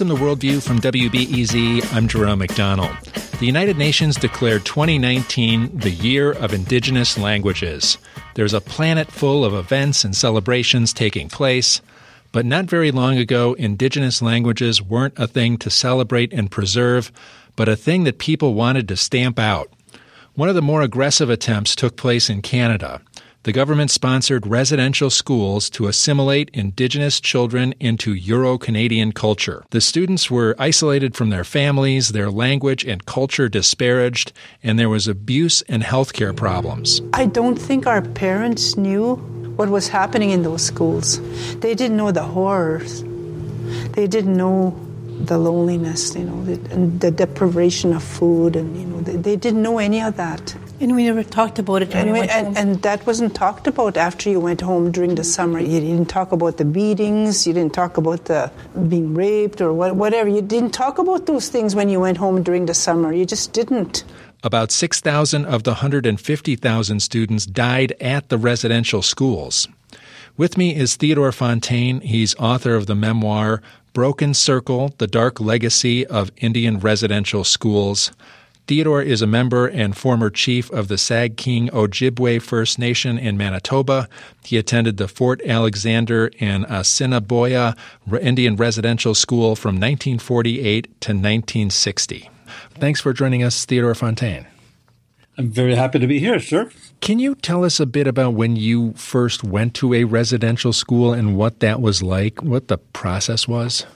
Welcome to Worldview from WBEZ. I'm Jerome McDonald. The United Nations declared 2019 the Year of Indigenous Languages. There's a planet full of events and celebrations taking place, but not very long ago, Indigenous languages weren't a thing to celebrate and preserve, but a thing that people wanted to stamp out. One of the more aggressive attempts took place in Canada. The government sponsored residential schools to assimilate Indigenous children into Euro-Canadian culture. The students were isolated from their families, their language and culture disparaged, and there was abuse and healthcare problems. I don't think our parents knew what was happening in those schools. They didn't know the horrors. They didn't know the loneliness, and the deprivation of food, and they didn't know any of that. And we never talked about it. And that wasn't talked about after you went home during the summer. You didn't talk about the beatings. You didn't talk about the being raped or whatever. You didn't talk about those things when you went home during the summer. You just didn't. About 6,000 of the 150,000 students died at the residential schools. With me is Theodore Fontaine. He's author of the memoir, Broken Circle, The Dark Legacy of Indian Residential Schools. Theodore is a member and former chief of the Sagkeeng Ojibwe First Nation in Manitoba. He attended the Fort Alexander and Assiniboia Indian Residential School from 1948 to 1960. Thanks for joining us, Theodore Fontaine. I'm very happy to be here, sir. Can you tell us a bit about when you first went to a residential school and what that was like, what the process was?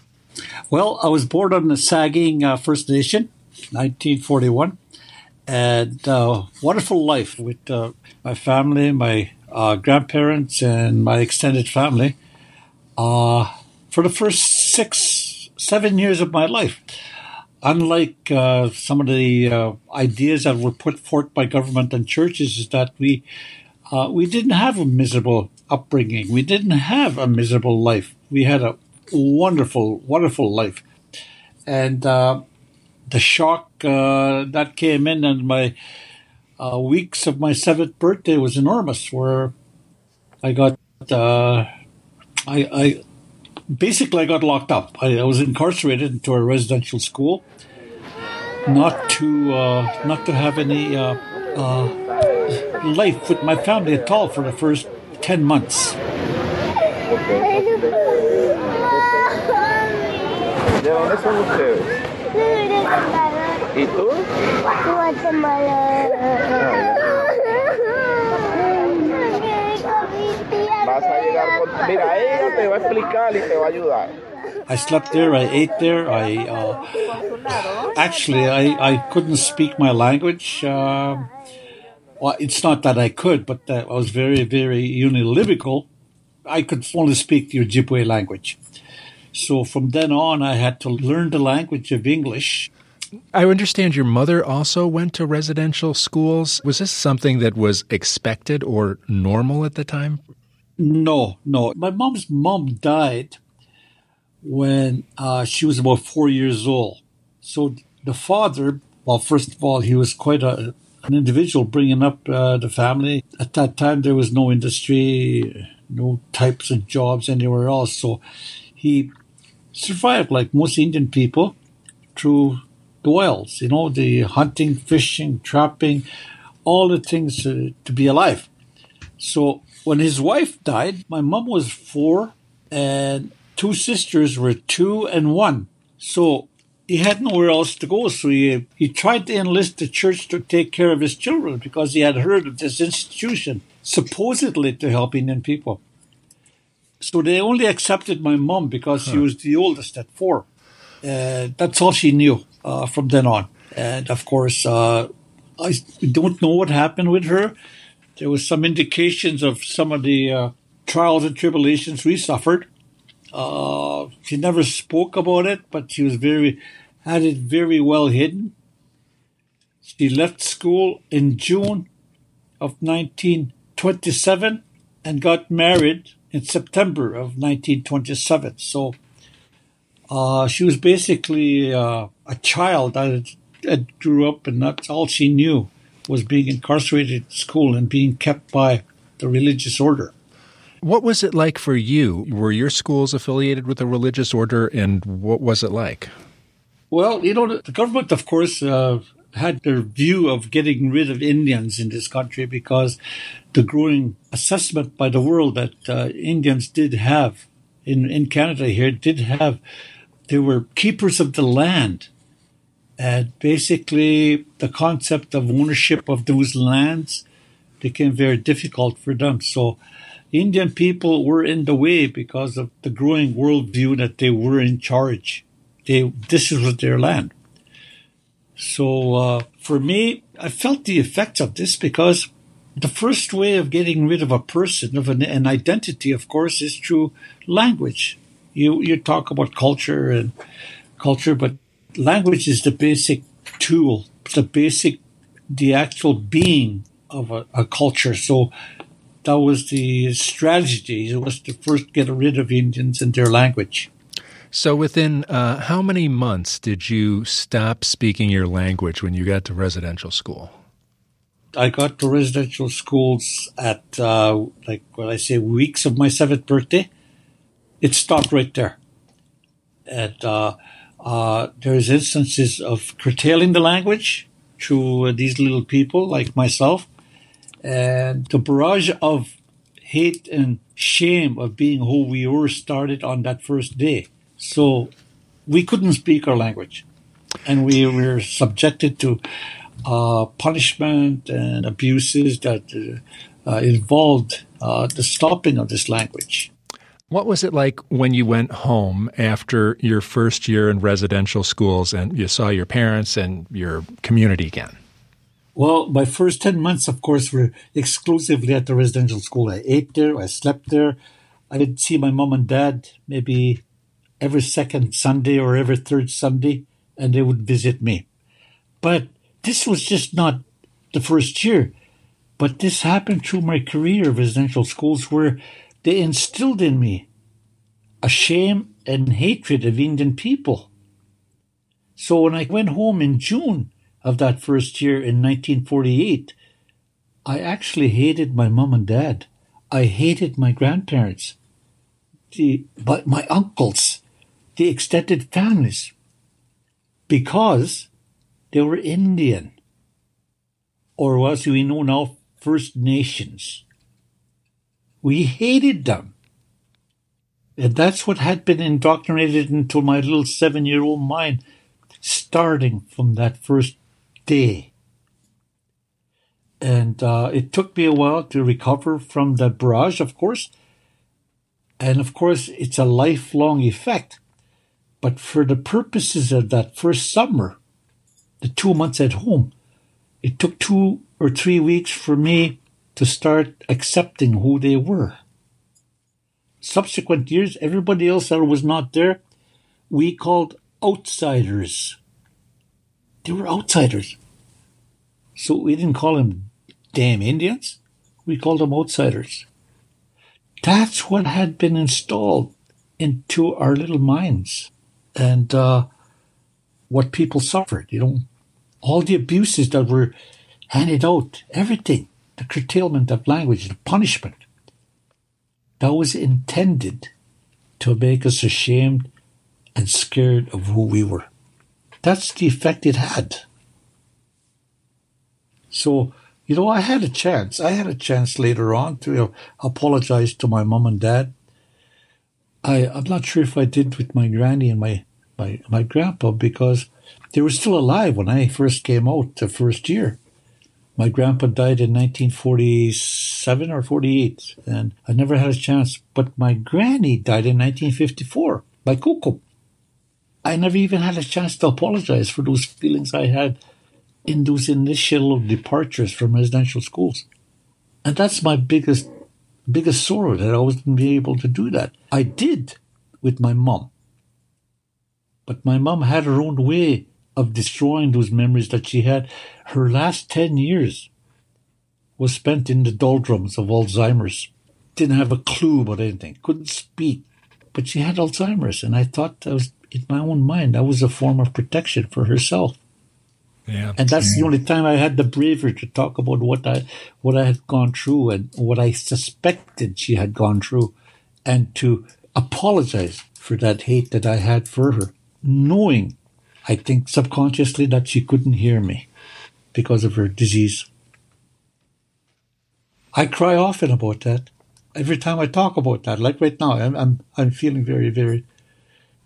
Well, I was born on the Sagkeeng First Nation. 1941, and wonderful life with my family, my grandparents, and my extended family for the first 6-7 years of my life. Unlike some of the ideas that were put forth by government and churches, is that we didn't have a miserable upbringing. We didn't have a miserable life. We had a wonderful, wonderful life, and the shock that came in and my weeks of my 7th birthday was enormous, where I got I got locked up. I was incarcerated into a residential school, not to have any life with my family at all for the first 10 months. I slept there, I ate there, I couldn't speak my language. Well, it's not that I could, but I was very, very unilingual. I could only speak the Ojibwe language. So from then on, I had to learn the language of English. I understand your mother also went to residential schools. Was this something that was expected or normal at the time? No. My mom's mom died when she was about 4 years old. So the father, well, first of all, he was quite an individual bringing up the family. At that time, there was no industry, no types of jobs anywhere else. So he survived, like most Indian people, through dwells, the hunting, fishing, trapping, all the things to be alive. So when his wife died, my mom was 4 and 2 sisters were 2 and 1. So he had nowhere else to go. So he tried to enlist the church to take care of his children because he had heard of this institution, supposedly to help Indian people. So they only accepted my mom because she was the oldest at 4. That's all she knew from then on. And of course, I don't know what happened with her. There was some indications of some of the trials and tribulations we suffered. She never spoke about it, but she was had it very well hidden. She left school in June of 1927 and got married in September of 1927. So she was basically a child that grew up, and that's all she knew was being incarcerated at school and being kept by the religious order. What was it like for you? Were your schools affiliated with a religious order, and what was it like? Well, you know, the government, of course, had their view of getting rid of Indians in this country because the growing assessment by the world that Indians did have in Canada here they were keepers of the land. And basically the concept of ownership of those lands became very difficult for them. So Indian people were in the way because of the growing worldview that they were in charge. This was their land. So for me, I felt the effects of this because the first way of getting rid of a person, of an identity, of course, is through language. You talk about culture, but language is the basic tool, the actual being of a culture. So that was the strategy. It was to first get rid of Indians and their language. So within how many months did you stop speaking your language when you got to residential school? I got to residential schools at, weeks of my 7th birthday. It stopped right there. And there's instances of curtailing the language to these little people like myself. And the barrage of hate and shame of being who we were started on that first day. So we couldn't speak our language, and we were subjected to punishment and abuses that involved the stopping of this language. What was it like when you went home after your first year in residential schools and you saw your parents and your community again? Well, my first 10 months, of course, were exclusively at the residential school. I ate there. I slept there. I didn't see my mom and dad maybe every second Sunday or every third Sunday, and they would visit me. But this was just not the first year. But this happened through my career of residential schools where they instilled in me a shame and hatred of Indian people. So when I went home in June of that first year in 1948, I actually hated my mom and dad. I hated my grandparents, but my uncles, the extended families, because they were Indian, or as we know now, First Nations. We hated them. And that's what had been indoctrinated into my little 7-year-old mind, starting from that first day. And it took me a while to recover from that barrage, of course. And of course, it's a lifelong effect. But for the purposes of that first summer, the 2 months at home, it took 2 or 3 weeks for me to start accepting who they were. Subsequent years, everybody else that was not there, we called outsiders. They were outsiders. So we didn't call them damn Indians. We called them outsiders. That's what had been installed into our little minds. And what people suffered, you know, all the abuses that were handed out, everything, the curtailment of language, the punishment, that was intended to make us ashamed and scared of who we were. That's the effect it had. So, you know, I had a chance. I had a chance later on to apologize to my mom and dad. I'm not sure if I did with my granny and my grandpa, because they were still alive when I first came out the first year. My grandpa died in 1947 or 48, and I never had a chance. But my granny died in 1954 by cuckoo. I never even had a chance to apologize for those feelings I had in those initial departures from residential schools. And that's my biggest sorrow, that I wasn't able to do that. I did with my mom. But my mom had her own way of destroying those memories that she had. Her last 10 years was spent in the doldrums of Alzheimer's. Didn't have a clue about anything. Couldn't speak. But she had Alzheimer's. And I thought, that was in my own mind, that was a form of protection for herself. Yeah. And that's the only time I had the bravery to talk about what I had gone through and what I suspected she had gone through, and to apologize for that hate that I had for her, knowing, I think subconsciously, that she couldn't hear me because of her disease. I cry often about that. Every time I talk about that, like right now, I'm feeling very, very,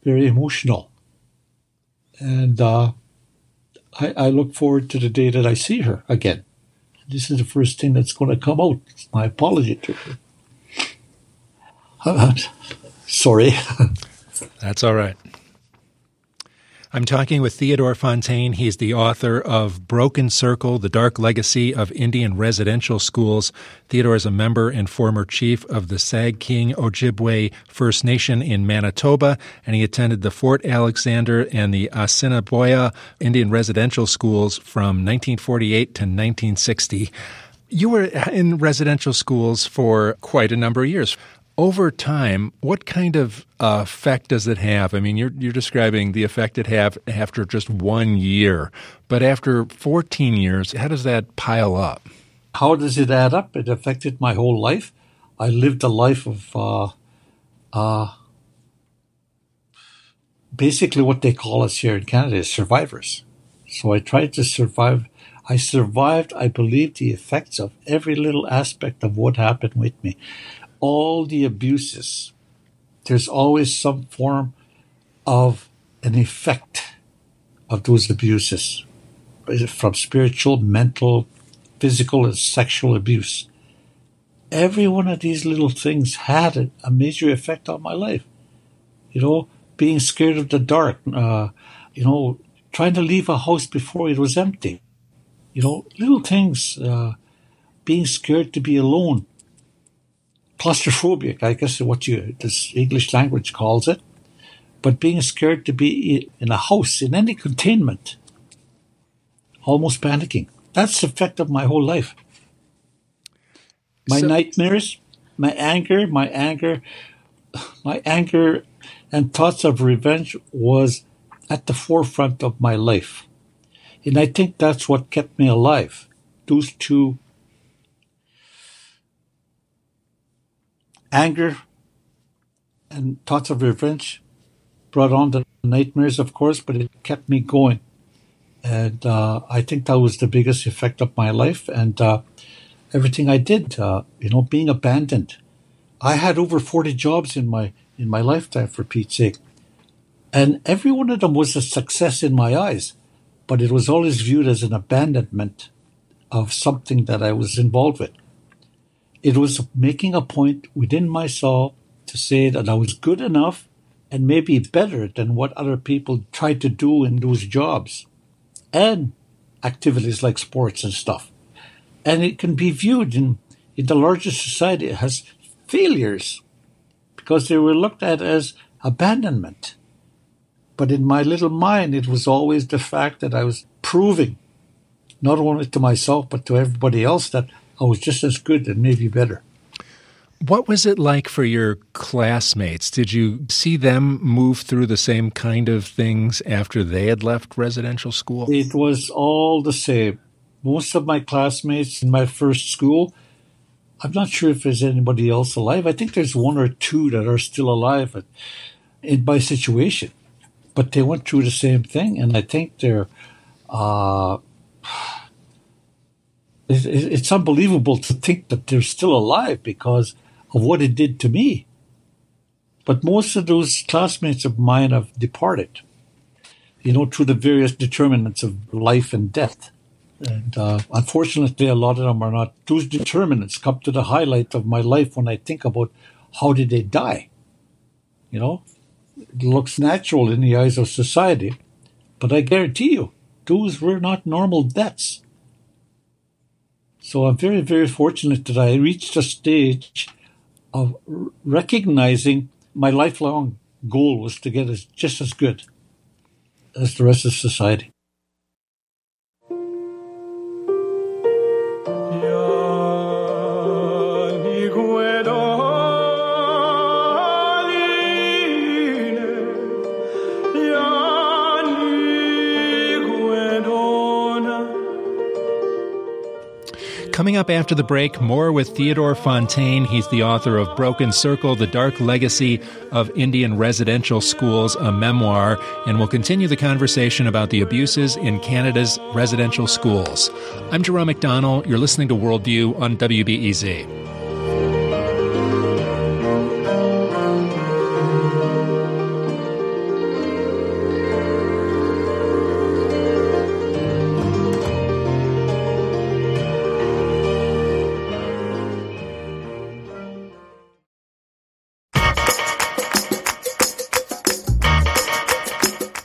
very emotional. And I look forward to the day that I see her again. This is the first thing that's going to come out. It's my apology to her. Sorry. That's all right. I'm talking with Theodore Fontaine. He's the author of Broken Circle, The Dark Legacy of Indian Residential Schools. Theodore is a member and former chief of the Sagkeeng Ojibwe First Nation in Manitoba, and he attended the Fort Alexander and the Assiniboia Indian Residential Schools from 1948 to 1960. You were in residential schools for quite a number of years. Over time, what kind of effect does it have? I mean, you're describing the effect it had after just 1 year, but after 14 years, how does that pile up? How does it add up? It affected my whole life. I lived a life of basically what they call us here in Canada is survivors. So I tried to survive. I survived, I believe, the effects of every little aspect of what happened with me. All the abuses, there's always some form of an effect of those abuses, from spiritual, mental, physical, and sexual abuse. Every one of these little things had a major effect on my life. You know, being scared of the dark, you know, trying to leave a house before it was empty. You know, little things, being scared to be alone. Claustrophobic, I guess, is what this English language calls it, but being scared to be in a house, in any containment, almost panicking. That's the effect of my whole life. My nightmares, my anger and thoughts of revenge was at the forefront of my life. And I think that's what kept me alive. Those two, anger and thoughts of revenge, brought on the nightmares, of course, but it kept me going. And I think that was the biggest effect of my life. And everything I did, you know, being abandoned. I had over 40 jobs in my lifetime, for Pete's sake. And every one of them was a success in my eyes, but it was always viewed as an abandonment of something that I was involved with. It was making a point within myself to say that I was good enough and maybe better than what other people tried to do in those jobs and activities like sports and stuff. And it can be viewed in the larger society as failures because they were looked at as abandonment. But in my little mind, it was always the fact that I was proving, not only to myself but to everybody else, that I was just as good and maybe better. What was it like for your classmates? Did you see them move through the same kind of things after they had left residential school? It was all the same. Most of my classmates in my first school, I'm not sure if there's anybody else alive. I think there's one or two that are still alive in my situation. But they went through the same thing, and I think they're... It's unbelievable to think that they're still alive because of what it did to me. But most of those classmates of mine have departed, you know, through the various determinants of life and death. And unfortunately, a lot of them are not. Those determinants come to the highlight of my life when I think about how did they die. You know, it looks natural in the eyes of society, but I guarantee you, those were not normal deaths. So I'm very, very fortunate that I reached a stage of recognizing my lifelong goal was to get just as good as the rest of society. Coming up after the break, more with Theodore Fontaine. He's the author of Broken Circle, The Dark Legacy of Indian Residential Schools, a memoir. And we'll continue the conversation about the abuses in Canada's residential schools. I'm Jerome McDonnell. You're listening to Worldview on WBEZ.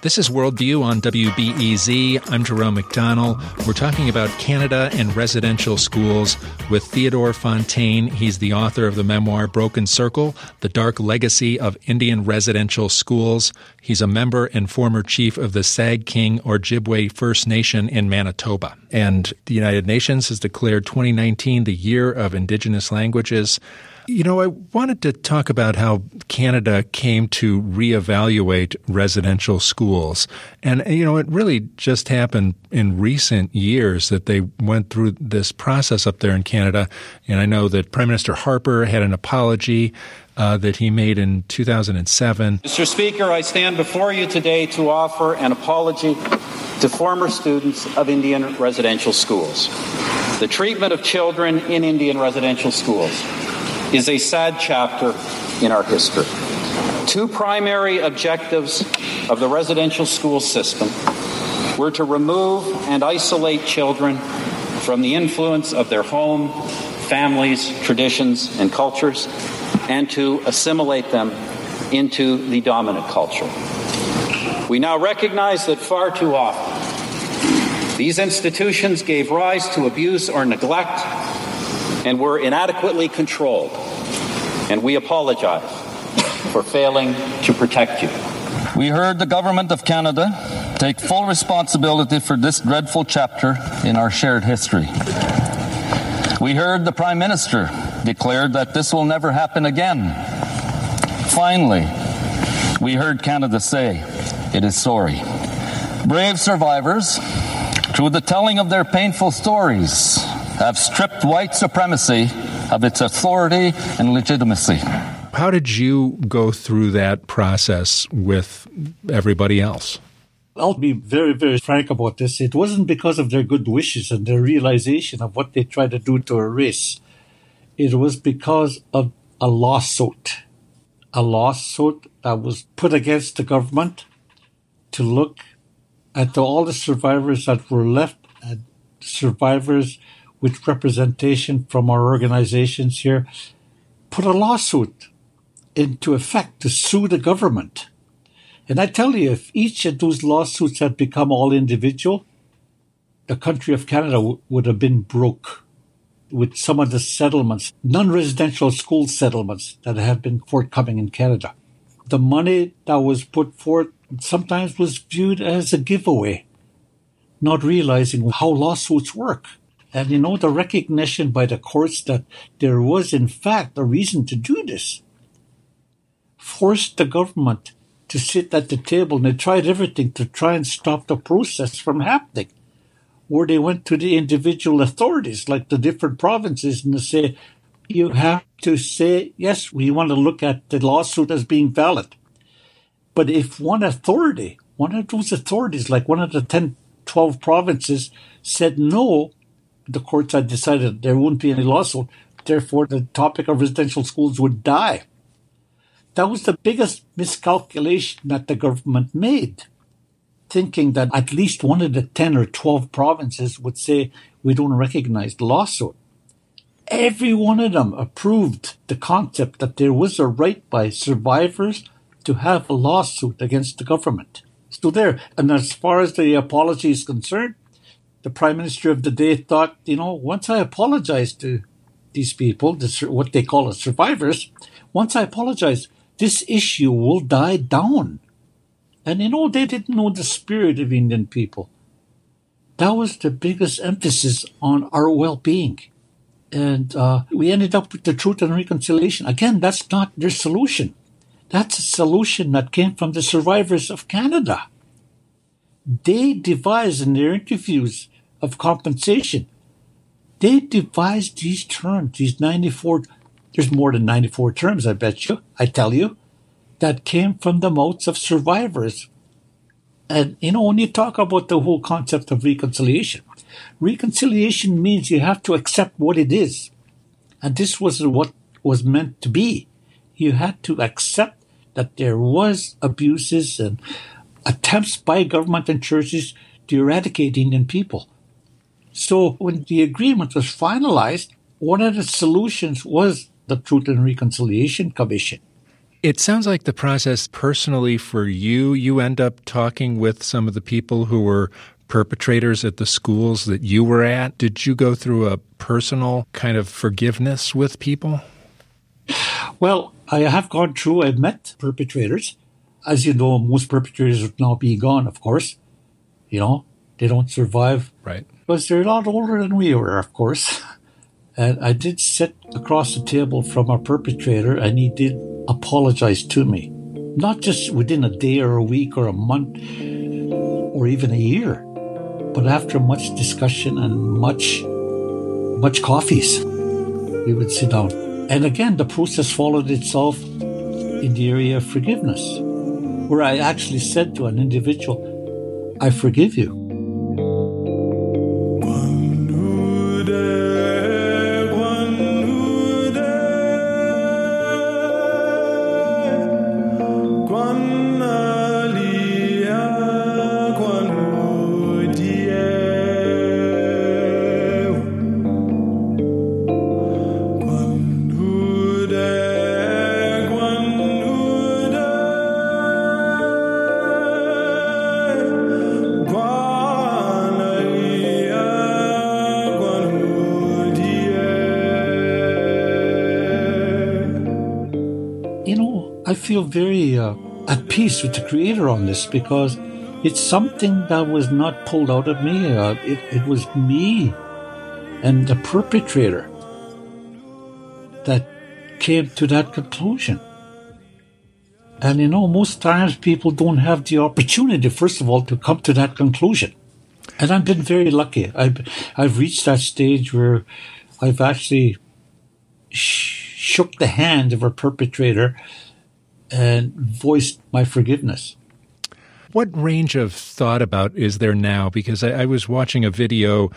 This is Worldview on WBEZ. I'm Jerome McDonnell. We're talking about Canada and residential schools with Theodore Fontaine. He's the author of the memoir Broken Circle, The Dark Legacy of Indian Residential Schools. He's a member and former chief of the Sagkeeng Ojibwe First Nation in Manitoba. And the United Nations has declared 2019 the Year of Indigenous Languages. You know, I wanted to talk about how Canada came to reevaluate residential schools. And, you know, it really just happened in recent years that they went through this process up there in Canada. And I know that Prime Minister Harper had an apology that he made in 2007. Mr. Speaker, I stand before you today to offer an apology to former students of Indian residential schools. The treatment of children in Indian residential schools is a sad chapter in our history. Two primary objectives of the residential school system were to remove and isolate children from the influence of their home, families, traditions, and cultures, and to assimilate them into the dominant culture. We now recognize that far too often, these institutions gave rise to abuse or neglect and were inadequately controlled, and we apologize for failing to protect you. We heard the Government of Canada take full responsibility for this dreadful chapter in our shared history. We heard the Prime Minister declare that this will never happen again. Finally, we heard Canada say it is sorry. Brave survivors, through the telling of their painful stories, have stripped white supremacy of its authority and legitimacy. How did you go through that process with everybody else? I'll be very, very frank about this. It wasn't because of their good wishes and their realization of what they tried to do to our race. It was because of a lawsuit. A lawsuit that was put against the government to look at all the survivors that were left, and survivors with representation from our organizations here, put a lawsuit into effect to sue the government. And I tell you, if each of those lawsuits had become all individual, the country of Canada would have been broke with some of the settlements, non-residential school settlements that have been forthcoming in Canada. The money that was put forth sometimes was viewed as a giveaway, not realizing how lawsuits work. And, you know, the recognition by the courts that there was, in fact, a reason to do this forced the government to sit at the table, and they tried everything to try and stop the process from happening, where they went to the individual authorities, like the different provinces, and they say, you have to say, yes, we want to look at the lawsuit as being valid. But if one authority, one of those authorities, like one of the 10, 12 provinces, said no, the courts had decided there wouldn't be any lawsuit, therefore the topic of residential schools would die. That was the biggest miscalculation that the government made, thinking that at least one of the 10 or 12 provinces would say, we don't recognize the lawsuit. Every one of them approved the concept that there was a right by survivors to have a lawsuit against the government. So there, and as far as the apology is concerned, the Prime Minister of the day thought, you know, once I apologize to these people, what they call as survivors, once I apologize, this issue will die down. And, you know, they didn't know the spirit of Indian people. That was the biggest emphasis on our well-being. And we ended up with the Truth and Reconciliation. Again, that's not their solution. That's a solution that came from the survivors of Canada. They devised in their interviews of compensation They devised these terms, these 94, there's more than 94 terms, I bet you, I tell you, that came from the mouths of survivors. And, you know, when you talk about the whole concept of reconciliation, reconciliation means you have to accept what it is. And this was what was meant to be. You had to accept that there was abuses and attempts by government and churches to eradicate Indian people. So when the agreement was finalized, one of the solutions was the Truth and Reconciliation Commission. It sounds like the process personally for you, you end up talking with some of the people who were perpetrators at the schools that you were at. Did you go through a personal kind of forgiveness with people? Well, I have gone through, I've met perpetrators. As you know, most perpetrators would now be gone, of course. You know, they don't survive. Right. Because they're a lot older than we were, of course. And I did sit across the table from a perpetrator, and he did apologize to me. Not just within a day or a week or a month or even a year, but after much discussion and much coffees, we would sit down. And again, the process followed itself in the area of forgiveness, where I actually said to an individual, I forgive you. Feel very at peace with the Creator on this, because it's something that was not pulled out of me. It was me and the perpetrator that came to that conclusion. And you know, most times people don't have the opportunity, first of all, to come to that conclusion. And I've been very lucky. I've reached that stage where I've actually shook the hand of a perpetrator and voiced my forgiveness. What range of thought about is there now? Because I was watching a video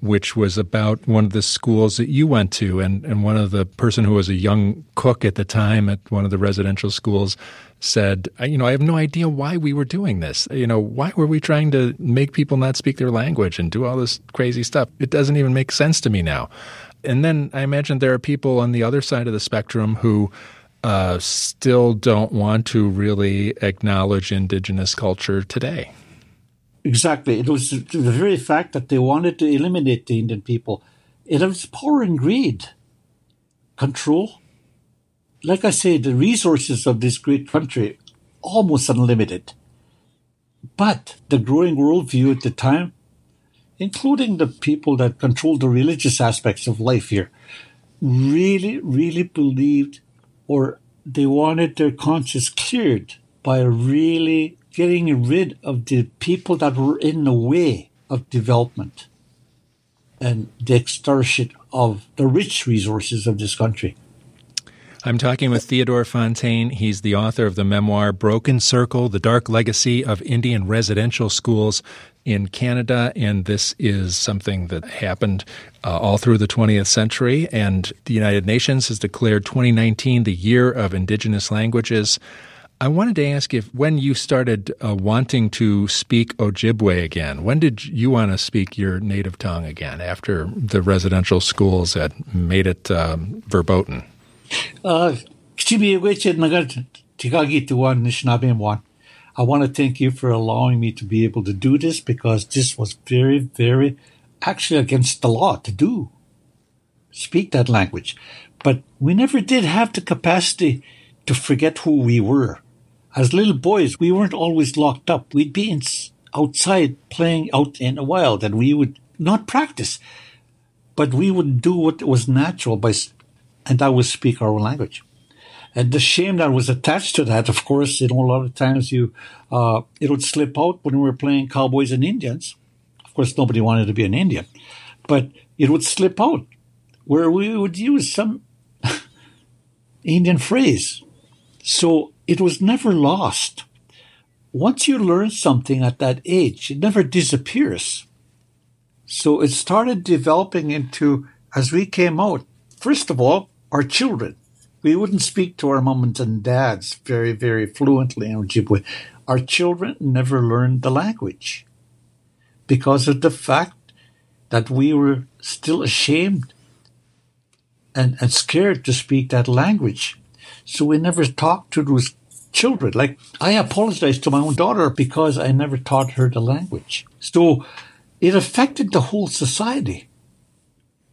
which was about one of the schools that you went to, and one of the person who was a young cook at the time at one of the residential schools said, you know, I have no idea why we were doing this. You know, why were we trying to make people not speak their language and do all this crazy stuff? It doesn't even make sense to me now. And then I imagine there are people on the other side of the spectrum who still don't want to really acknowledge indigenous culture today. Exactly. It was the very fact that they wanted to eliminate the Indian people. It was power and greed, control. Like I say, the resources of this great country, almost unlimited. But the growing worldview at the time, including the people that controlled the religious aspects of life here, really, really believed, or they wanted their conscience cleared by really getting rid of the people that were in the way of development and the extortion of the rich resources of this country. I'm talking with Theodore Fontaine. He's the author of the memoir Broken Circle, The Dark Legacy of Indian Residential Schools in Canada, and this is something that happened all through the 20th century, and the United Nations has declared 2019 the Year of Indigenous Languages. I wanted to ask if when you started wanting to speak Ojibwe again, when did you want to speak your native tongue again after the residential schools had made it verboten? I want to thank you for allowing me to be able to do this, because this was very, very actually against the law to do, speak that language. But we never did have the capacity to forget who we were. As little boys, we weren't always locked up. We'd be outside playing out in the wild, and we would not practice, but we would do what was natural, and that was speak our own language. And the shame that was attached to that, of course, you know, a lot of times it would slip out when we were playing cowboys and Indians. Of course, nobody wanted to be an Indian. But it would slip out, where we would use some Indian phrase. So it was never lost. Once you learn something at that age, it never disappears. So it started developing into, as we came out, first of all, our children. We wouldn't speak to our mums and dads very, very fluently in Ojibwe. Our children never learned the language because of the fact that we were still ashamed and scared to speak that language. So we never talked to those children. Like, I apologized to my own daughter because I never taught her the language. So it affected the whole society.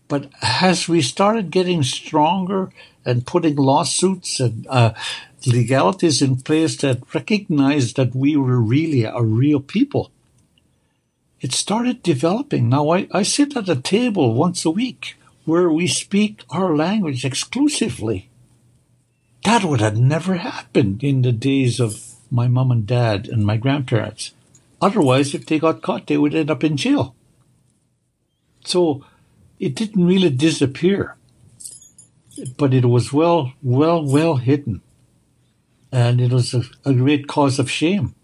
But as we started getting stronger and putting lawsuits and legalities in place that recognized that we were really a real people, it started developing. Now, I sit at a table once a week where we speak our language exclusively. That would have never happened in the days of my mom and dad and my grandparents. Otherwise, if they got caught, they would end up in jail. So it didn't really disappear, but it was well hidden. And it was a great cause of shame.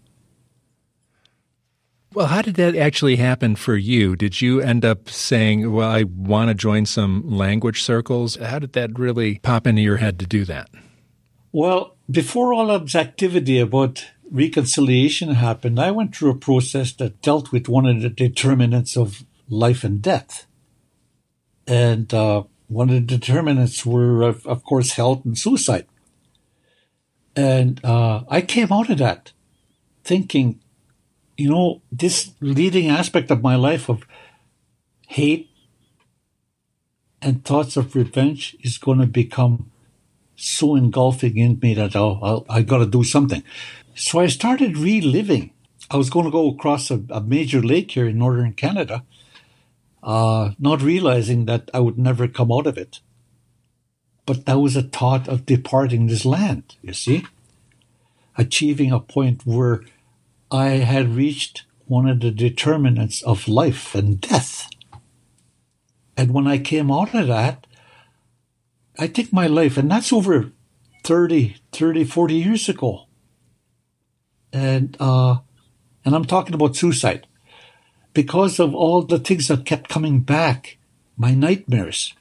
Well, how did that actually happen for you? Did you end up saying, well, I want to join some language circles? How did that really pop into your head to do that? Well, before all of this activity about reconciliation happened, I went through a process that dealt with one of the determinants of life and death. And one of the determinants were, of course, health and suicide. And I came out of that thinking, you know, this leading aspect of my life of hate and thoughts of revenge is going to become so engulfing in me that I got to do something. So I started reliving. I was going to go across a major lake here in northern Canada, not realizing that I would never come out of it. But that was a thought of departing this land, you see, achieving a point where I had reached one of the determinants of life and death. And when I came out of that, I think my life, and that's over 40 years ago. And I'm talking about suicide. Because of all the things that kept coming back, my nightmares.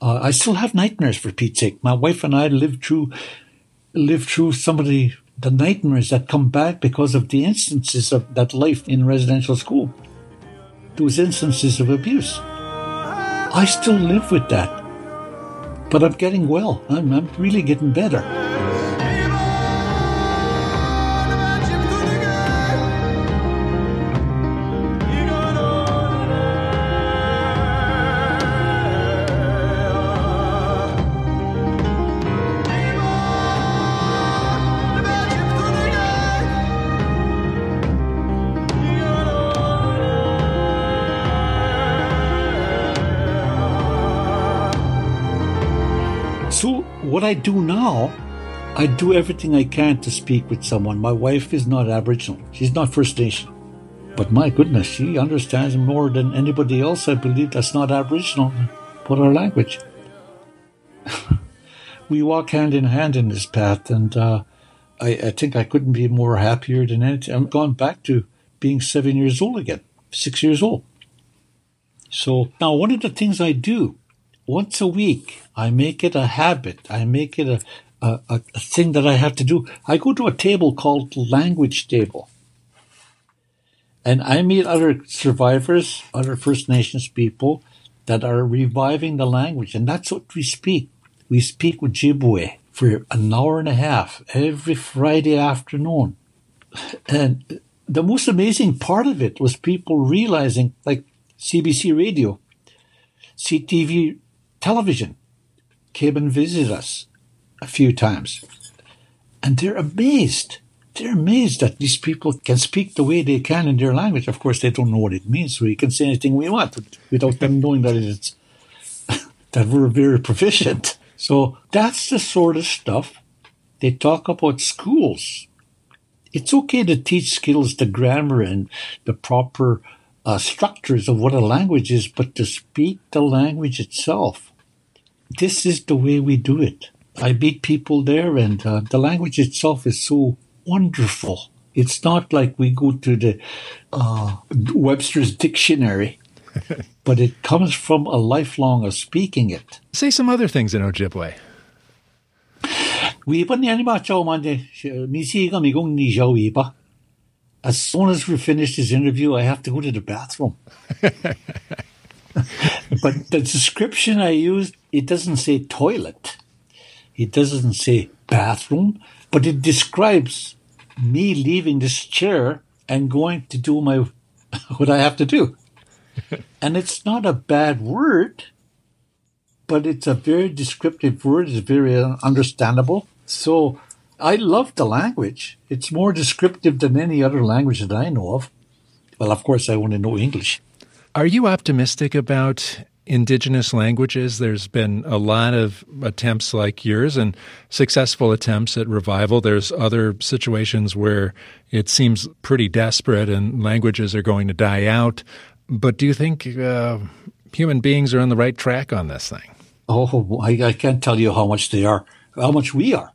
I still have nightmares, for Pete's sake. My wife and I lived through some of the nightmares that come back because of the instances of that life in residential school, those instances of abuse. I still live with that, but I'm getting well. I'm really getting better. What I do now, I do everything I can to speak with someone. My wife is not Aboriginal. She's not First Nation. But my goodness, she understands more than anybody else, I believe, that's not Aboriginal, but our language. We walk hand in hand in this path, and I think I couldn't be more happier than anything. I'm gone back to being 6 years old. So now one of the things I do, once a week, I make it a habit. I make it a thing that I have to do. I go to a table called Language Table. And I meet other survivors, other First Nations people that are reviving the language. And that's what we speak. We speak Ojibwe for an hour and a half every Friday afternoon. And the most amazing part of it was people realizing, like CBC Radio, CTV Television came and visited us a few times. And they're amazed. They're amazed that these people can speak the way they can in their language. Of course, they don't know what it means, so we can say anything we want without them knowing that it's that we're very proficient. So that's the sort of stuff. They talk about schools. It's okay to teach skills, the grammar and the proper structures of what a language is, but to speak the language itself. This is the way we do it. I meet people there, and the language itself is so wonderful. It's not like we go to the Webster's Dictionary, but it comes from a lifelong of speaking it. Say some other things in Ojibwe. As soon as we finish this interview, I have to go to the bathroom. But the description I used, it doesn't say toilet. It doesn't say bathroom, but it describes me leaving this chair and going to do my what I have to do. And it's not a bad word, but it's a very descriptive word. It's very understandable. So I love the language. It's more descriptive than any other language that I know of. Well, of course, I want to know English. Are you optimistic about indigenous languages? There's been a lot of attempts like yours and successful attempts at revival. There's other situations where it seems pretty desperate and languages are going to die out. But do you think human beings are on the right track on this thing? Oh, I can't tell you how much they are, how much we are.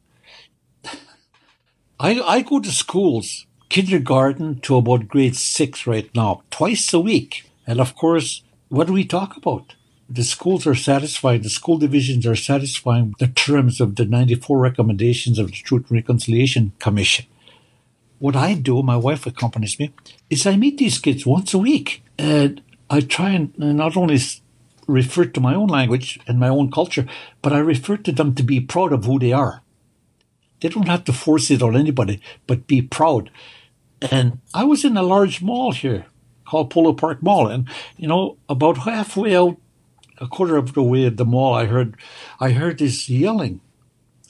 I go to schools, kindergarten to about grade 6 right now, twice a week. And of course, what do we talk about? The schools are satisfying, the school divisions are satisfying the terms of the 94 recommendations of the Truth and Reconciliation Commission. What I do, my wife accompanies me, is I meet these kids once a week. And I try and not only refer to my own language and my own culture, but I refer to them to be proud of who they are. They don't have to force it on anybody, but be proud. And I was in a large mall here called Polo Park Mall. And, you know, about halfway out, a quarter of the way of the mall, I heard this yelling,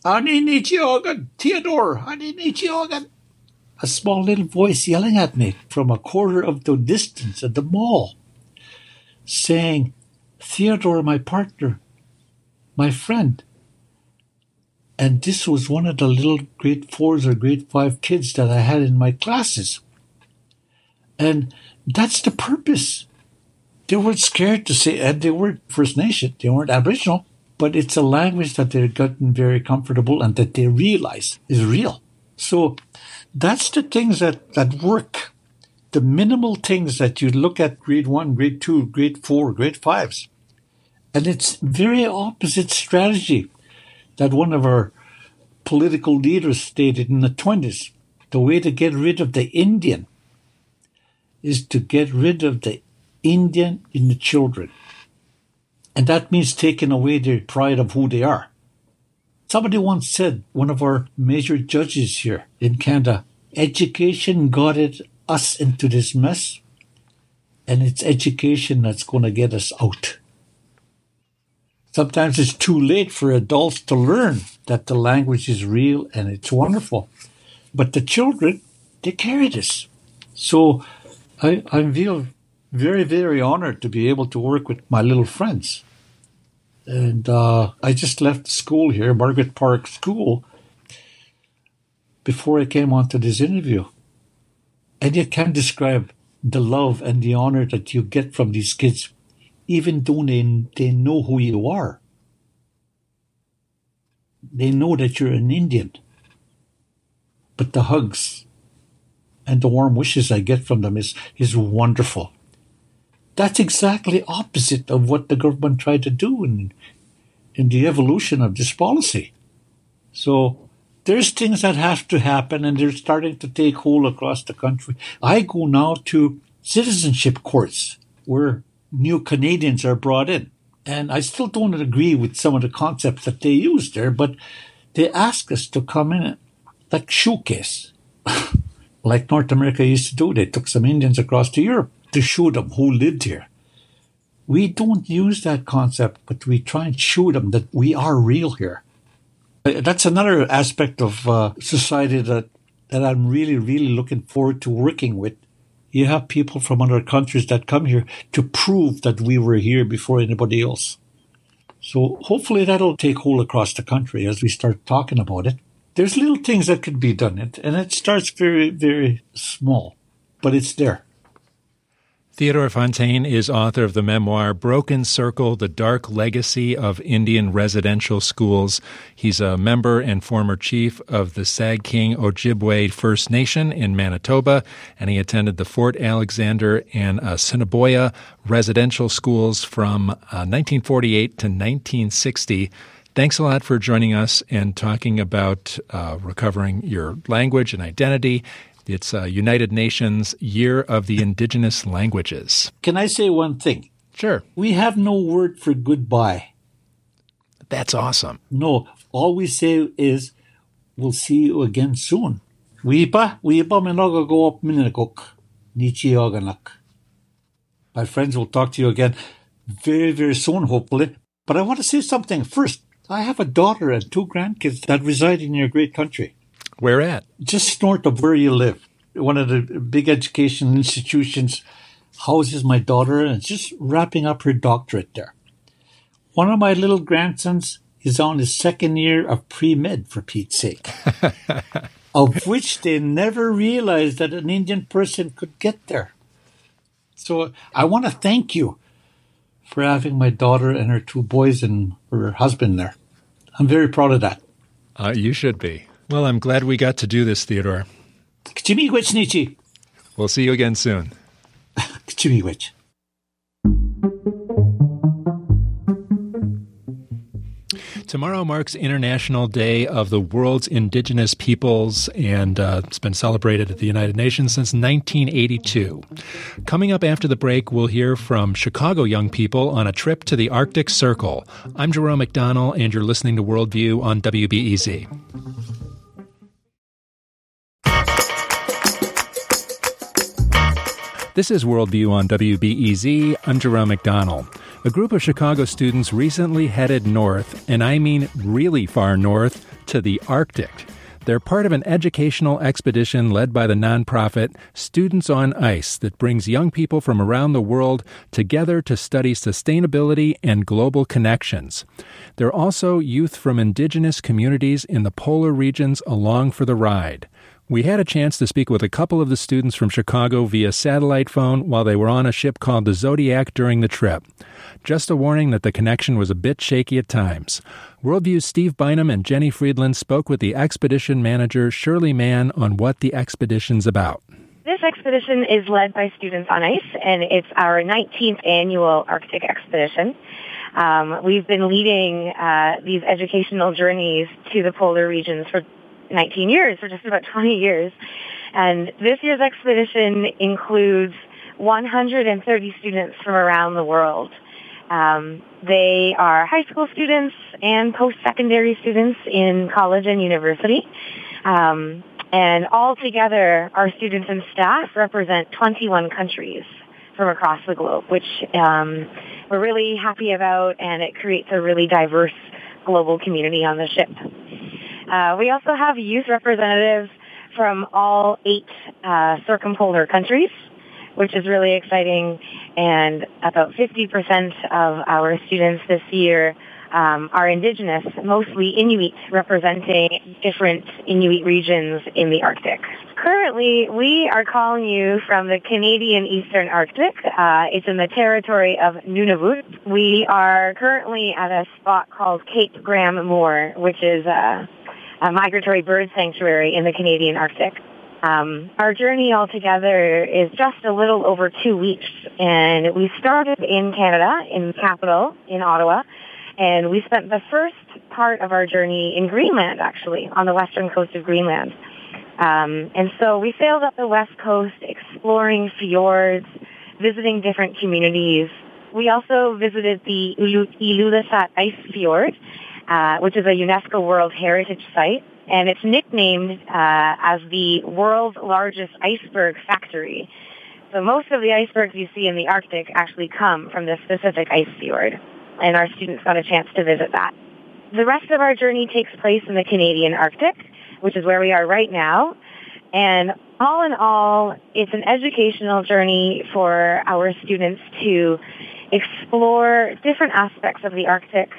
"Aninichiogan, Theodore, Aninichiogan." A small little voice yelling at me from a quarter of the distance at the mall, saying, "Theodore, my partner, my friend." And this was one of the little grade 4s or grade 5 kids that I had in my classes. And that's the purpose. They weren't scared to say, and they weren't First Nation, they weren't Aboriginal, but it's a language that they've gotten very comfortable and that they realize is real. So that's the things that work. The minimal things that you look at grade 1, grade 2, grade 4, grade 5s. And it's very opposite strategy that one of our political leaders stated in the 1920s, the way to get rid of the Indian is to get rid of the Indian in the children. And that means taking away their pride of who they are. Somebody once said, one of our major judges here in Canada, education got us into this mess, and it's education that's going to get us out. Sometimes it's too late for adults to learn that the language is real and it's wonderful. But the children, they carry this. So I feel very, very honored to be able to work with my little friends. And I just left school here, Margaret Park School, before I came onto this interview. And you can't describe the love and the honor that you get from these kids, even though they know who you are. They know that you're an Indian. But the hugs and the warm wishes I get from them is wonderful. That's exactly opposite of what the government tried to do in the evolution of this policy. So there's things that have to happen, and they're starting to take hold across the country. I go now to citizenship courts where new Canadians are brought in. And I still don't agree with some of the concepts that they use there, but they ask us to come in like showcase, like North America used to do. They took some Indians across to Europe to show them who lived here. We don't use that concept, but we try and show them that we are real here. That's another aspect of society that I'm really, really looking forward to working with. You have people from other countries that come here to prove that we were here before anybody else. So hopefully that'll take hold across the country as we start talking about it. There's little things that could be done, and it starts very, very small, but it's there. Theodore Fontaine is author of the memoir Broken Circle, The Dark Legacy of Indian Residential Schools. He's a member and former chief of the Sagkeeng Ojibwe First Nation in Manitoba, and he attended the Fort Alexander and Assiniboia residential schools from 1948 to 1960. Thanks a lot for joining us and talking about recovering your language and identity. It's United Nations Year of the Indigenous Languages. Can I say one thing? Sure. We have no word for goodbye. That's awesome. No, all we say is, we'll see you again soon. Weepa, weepa menogago op minakok, nichi oganak. My friends, will talk to you again very, very soon, hopefully. But I want to say something first. I have a daughter and two grandkids that reside in your great country. Where at? Just north of where you live. One of the big education institutions houses my daughter, and it's just wrapping up her doctorate there. One of my little grandsons is on his second year of pre-med, for Pete's sake, of which they never realized that an Indian person could get there. So I want to thank you for having my daughter and her two boys and her husband there. I'm very proud of that. You should be. Well, I'm glad we got to do this, Theodore. K'chimiwich. We'll see you again soon. K'chimiwich. Tomorrow marks International Day of the World's Indigenous Peoples, and it's been celebrated at the United Nations since 1982. Coming up after the break, we'll hear from Chicago young people on a trip to the Arctic Circle. I'm Jerome McDonnell, and you're listening to Worldview on WBEZ. This is Worldview on WBEZ. I'm Jerome McDonnell. A group of Chicago students recently headed north, and I mean really far north, to the Arctic. They're part of an educational expedition led by the nonprofit Students on Ice that brings young people from around the world together to study sustainability and global connections. There are also youth from indigenous communities in the polar regions along for the ride. We had a chance to speak with a couple of the students from Chicago via satellite phone while they were on a ship called the Zodiac during the trip. Just a warning that the connection was a bit shaky at times. Worldview's Steve Bynum and Jenny Friedland spoke with the expedition manager, Shirley Mann, on what the expedition's about. This expedition is led by Students on Ice, and it's our 19th annual Arctic expedition. We've been leading these educational journeys to the polar regions for 19 years, or just about 20 years. And this year's expedition includes 130 students from around the world. They are high school students and post-secondary students in college and university. And all together, our students and staff represent 21 countries from across the globe, which we're really happy about, and it creates a really diverse global community on the ship. We also have youth representatives from all 8 circumpolar countries, which is really exciting. And about 50% of our students this year are indigenous, mostly Inuit, representing different Inuit regions in the Arctic. Currently, we are calling you from the Canadian Eastern Arctic. It's in the territory of Nunavut. We are currently at a spot called Cape Graham Moor, which is a migratory bird sanctuary in the Canadian Arctic. Our journey altogether is just a little over 2 weeks, and we started in Canada, in the capital, in Ottawa, and we spent the first part of our journey in Greenland, actually, on the western coast of Greenland. And so we sailed up the west coast, exploring fjords, visiting different communities. We also visited the Ilulissat Ice Fjord, which is a UNESCO World Heritage Site, and it's nicknamed as the world's largest iceberg factory. So most of the icebergs you see in the Arctic actually come from this specific ice fjord, and our students got a chance to visit that. The rest of our journey takes place in the Canadian Arctic, which is where we are right now, and all in all, it's an educational journey for our students to explore different aspects of the Arctic.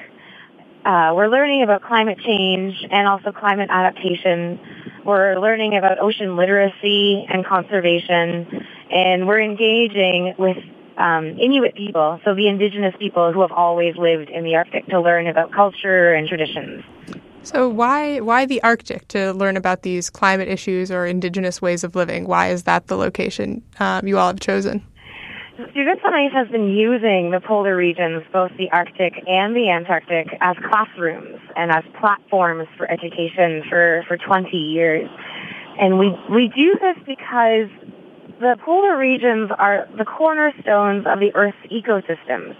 We're learning about climate change and also climate adaptation. We're learning about ocean literacy and conservation. And we're engaging with Inuit people, so the indigenous people who have always lived in the Arctic, to learn about culture and traditions. So why the Arctic, to learn about these climate issues or indigenous ways of living? Why is that the location you all have chosen? Students on Ice has been using the polar regions, both the Arctic and the Antarctic, as classrooms and as platforms for education for 20 years. And we do this because the polar regions are the cornerstones of the Earth's ecosystems.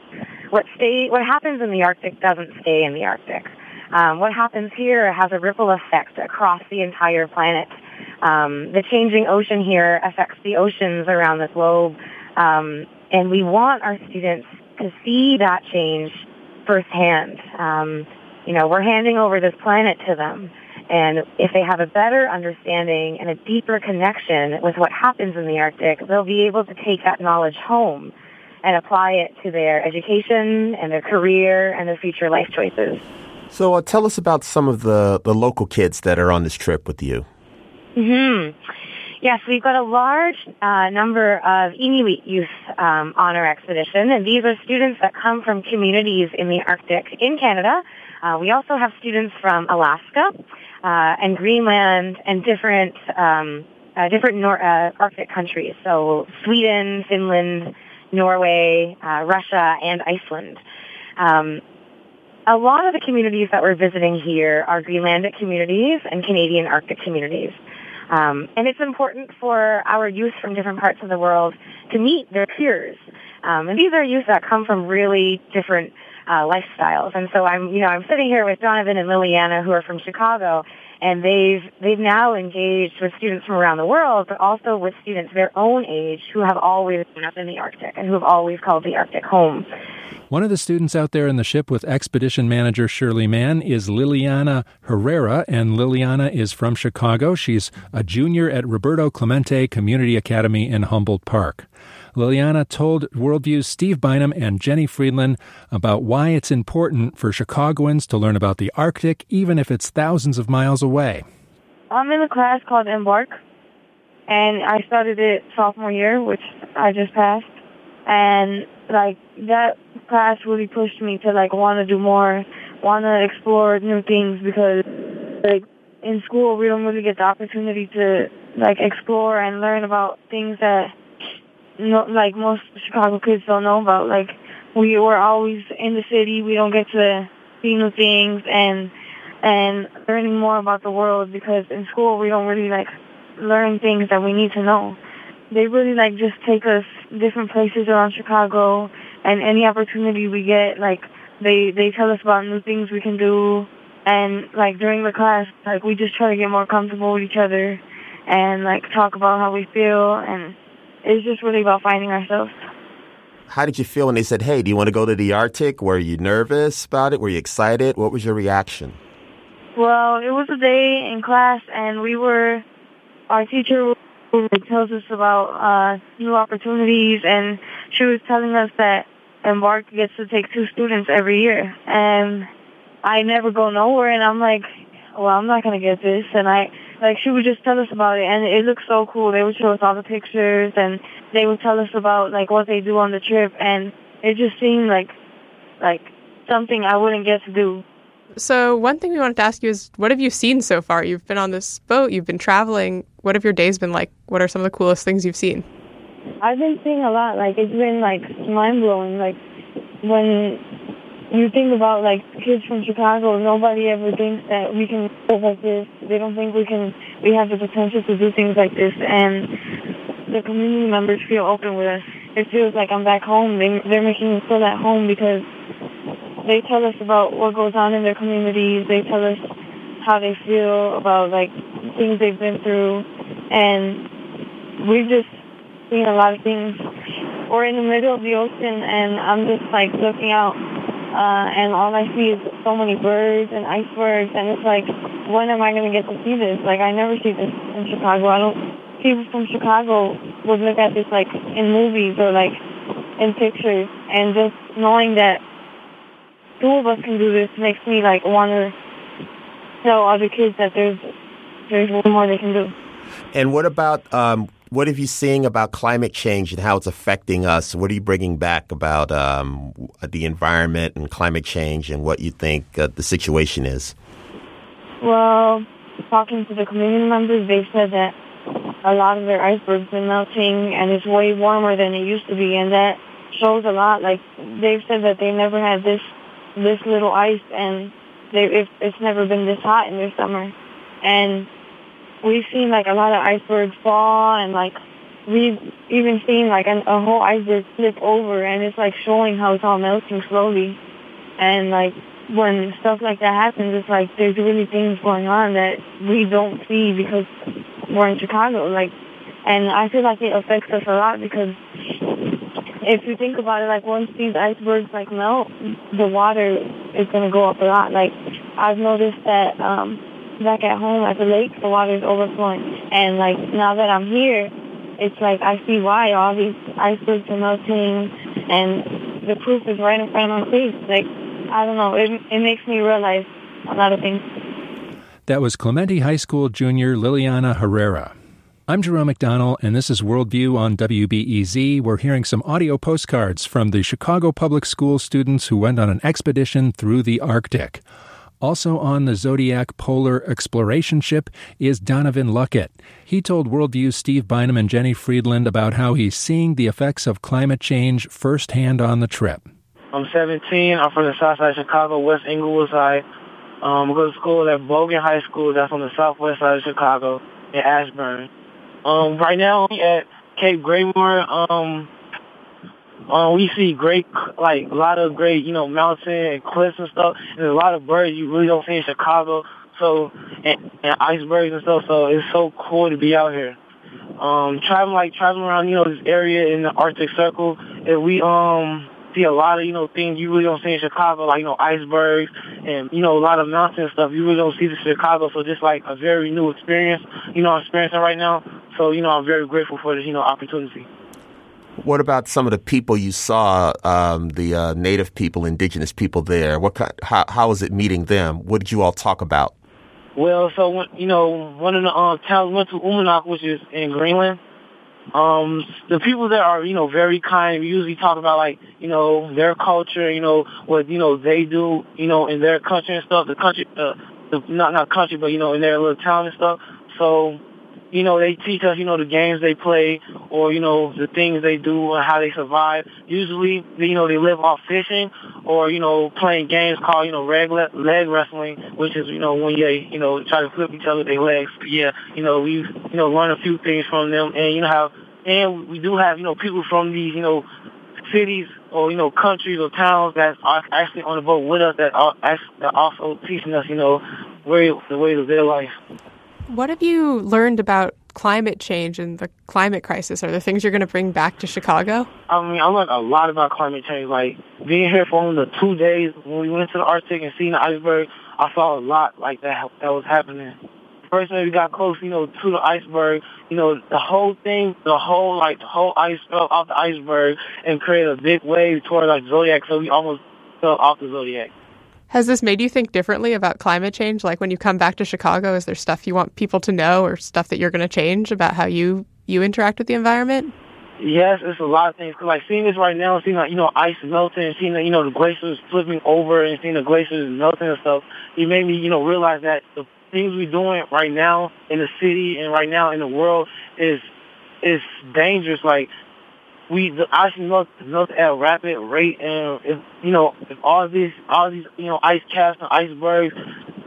What happens in the Arctic doesn't stay in the Arctic. What happens here has a ripple effect across the entire planet. The changing ocean here affects the oceans around the globe, and we want our students to see that change firsthand. We're handing over this planet to them, and if they have a better understanding and a deeper connection with what happens in the Arctic, they'll be able to take that knowledge home and apply it to their education and their career and their future life choices. So tell us about some of the local kids that are on this trip with you. Mm-hmm. Yes, we've got a large number of Inuit youth on our expedition, and these are students that come from communities in the Arctic in Canada. We also have students from Alaska and Greenland and different Arctic countries, so Sweden, Finland, Norway, Russia, and Iceland. A lot of the communities that we're visiting here are Greenlandic communities and Canadian Arctic communities. And it's important for our youth from different parts of the world to meet their peers. And these are youth that come from really different lifestyles. And so I'm sitting here with Donovan and Liliana, who are from Chicago, and they've now engaged with students from around the world, but also with students their own age who have always grown up in the Arctic and who have always called the Arctic home. One of the students out there in the ship with expedition manager Shirley Mann is Liliana Herrera, and Liliana is from Chicago. She's a junior at Roberto Clemente Community Academy in Humboldt Park. Liliana told Worldview's Steve Bynum and Jenny Friedland about why it's important for Chicagoans to learn about the Arctic, even if it's thousands of miles away. I'm in a class called Embark, and I started it sophomore year, which I just passed. And that class really pushed me to want to do more, want to explore new things, because in school we don't really get the opportunity to explore and learn about things that most Chicago kids don't know about. We're always in the city, we don't get to see new things and learning more about the world, because in school we don't really learn things that we need to know. They really just take us different places around Chicago, and any opportunity we get, they tell us about new things we can do. And during the class, we just try to get more comfortable with each other and talk about how we feel, and it's just really about finding ourselves. How did you feel when they said, hey, do you want to go to the Arctic? Were you nervous about it? Were you excited? What was your reaction? Well, it was a day in class, and our teacher tells us about new opportunities, and she was telling us that Embark gets to take 2 students every year, and I never go nowhere, and I'm I'm not going to get this, and she would just tell us about it, and it looked so cool. They would show us all the pictures, and they would tell us about what they do on the trip, and it just seemed like something I wouldn't get to do. So one thing we wanted to ask you is, what have you seen so far? You've been on this boat, you've been traveling. What have your days been like? What are some of the coolest things you've seen? I've been seeing a lot. It's been mind-blowing. When you think about kids from Chicago, nobody ever thinks that we can live like this. They don't think we have the potential to do things like this. And the community members feel open with us. It feels like I'm back home. They're making me feel at home, because they tell us about what goes on in their communities. They tell us how they feel about things they've been through, and we've just seen a lot of things. We're in the middle of the ocean, and I'm just looking out, and all I see is so many birds and icebergs, and it's when am I going to get to see this? I never see this in Chicago. People from Chicago would look at this in movies or in pictures, and just knowing that 2 of us can do this makes me want to tell other kids that there's more they can do. And what about What have you seen about climate change and how it's affecting us? What are you bringing back about the environment and climate change and what you think the situation is? Well, talking to the community members, they said that a lot of their icebergs been melting and it's way warmer than it used to be, and that shows a lot. Like, they've said that they never had this little ice, and it's never been this hot in their summer. And we've seen, like, a lot of icebergs fall, and, like, we've even seen, like, a whole iceberg flip over, and it's, like, showing how it's all melting slowly. And, like, when stuff like that happens, it's, like, there's really things going on that we don't see because we're in Chicago. Like, and I feel like it affects us a lot because if you think about it, like, once these icebergs, like, melt, the water is going to go up a lot. Like, I've noticed that, back at home at the lake, the water's overflowing. And, like, now that I'm here, it's like I see why all these icebergs are melting, and the proof is right in front of my face. Like, I don't know, it makes me realize a lot of things. That was Clemente High School junior Liliana Herrera. I'm Jerome McDonnell, and this is Worldview on WBEZ. We're hearing some audio postcards from the Chicago Public School students who went on an expedition through the Arctic. Also on the Zodiac Polar Exploration Ship is Donovan Luckett. He told Worldview's Steve Bynum and Jenny Friedland about how he's seeing the effects of climate change firsthand on the trip. I'm 17. I'm from the south side of Chicago, West Inglewood side. I go to school at Bogan High School. That's on the southwest side of Chicago in Ashburn. Right now, we at Cape Graham Moor. We see great, like, a lot of great, you know, mountain and cliffs and stuff. And there's a lot of birds you really don't see in Chicago, so, and icebergs and stuff, so it's so cool to be out here. Traveling around, you know, this area in the Arctic Circle, and we see a lot of, you know, things you really don't see in Chicago, like, you know, icebergs and, you know, a lot of mountain stuff you really don't see in Chicago, so just, like, a very new experience, you know, I'm experiencing right now. So, you know, I'm very grateful for this, you know, opportunity. What about some of the people you saw, the native people, indigenous people there? How is it meeting them? What did you all talk about? Well, so, you know, one of the towns we went to, Umanak, which is in Greenland. The people there are, you know, very kind. We usually talk about, like, you know, their culture, you know, what, you know, they do, you know, in their country and stuff. The country, not country, but, you know, in their little town and stuff. So, you know, they teach us, you know, the games they play or, you know, the things they do and how they survive. Usually, you know, they live off fishing or, you know, playing games called, you know, leg wrestling, which is, you know, when they, you know, try to flip each other with their legs. Yeah, you know, we, you know, learn a few things from them. And, you know, we do have, you know, people from these, you know, cities or, you know, countries or towns that are actually on the boat with us that are also teaching us, you know, the way of their life. What have you learned about climate change and the climate crisis? Are there things you're going to bring back to Chicago? I mean, I learned a lot about climate change. Like, being here for only the 2 days when we went to the Arctic and seeing the iceberg, I saw a lot like that was happening. First, when we got close, you know, to the iceberg, you know, the whole ice fell off the iceberg and created a big wave toward, like, Zodiac, so we almost fell off the Zodiac. Has this made you think differently about climate change? Like, when you come back to Chicago, is there stuff you want people to know or stuff that you're going to change about how you interact with the environment? Yes, it's a lot of things. Cause, like, seeing this right now, seeing, like, you know, ice melting and seeing, you know, the glaciers flipping over and seeing the glaciers melting and stuff, it made me, you know, realize that the things we're doing right now in the city and right now in the world is dangerous. Like, the ice melts at a rapid rate, and if all these you know, ice caps and icebergs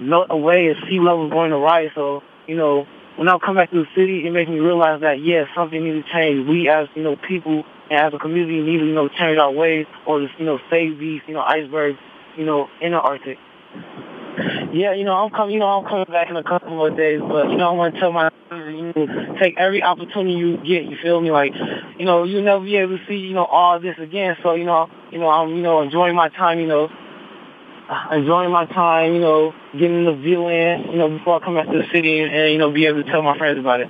melt away, and sea level is going to rise. So, you know, when I come back to the city, it makes me realize that something needs to change. We as, you know, people and as a community need to, you know, change our ways or just, you know, save these, you know, icebergs, you know, in the Arctic. Yeah, you know, I'm coming back in a couple more days, but, you know, I want to tell my students, you know, take every opportunity you get, you feel me? Like, you know, you'll never be able to see, you know, all this again. So, you know, I'm, you know, enjoying my time, you know, getting the view in, you know, before I come back to the city and, you know, be able to tell my friends about it.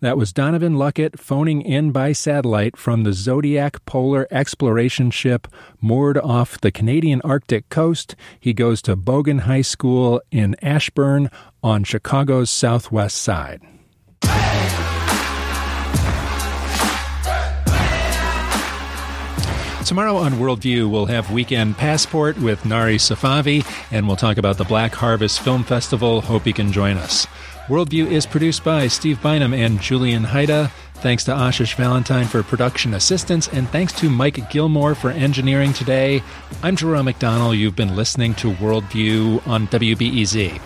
That was Donovan Luckett phoning in by satellite from the Zodiac Polar Exploration Ship moored off the Canadian Arctic coast. He goes to Bogan High School in Ashburn on Chicago's southwest side. Tomorrow on Worldview, we'll have Weekend Passport with Nari Safavi, and we'll talk about the Black Harvest Film Festival. Hope you can join us. Worldview is produced by Steve Bynum and Julian Haida. Thanks to Ashish Valentine for production assistance, and thanks to Mike Gilmore for engineering today. I'm Jerome McDonnell. You've been listening to Worldview on WBEZ.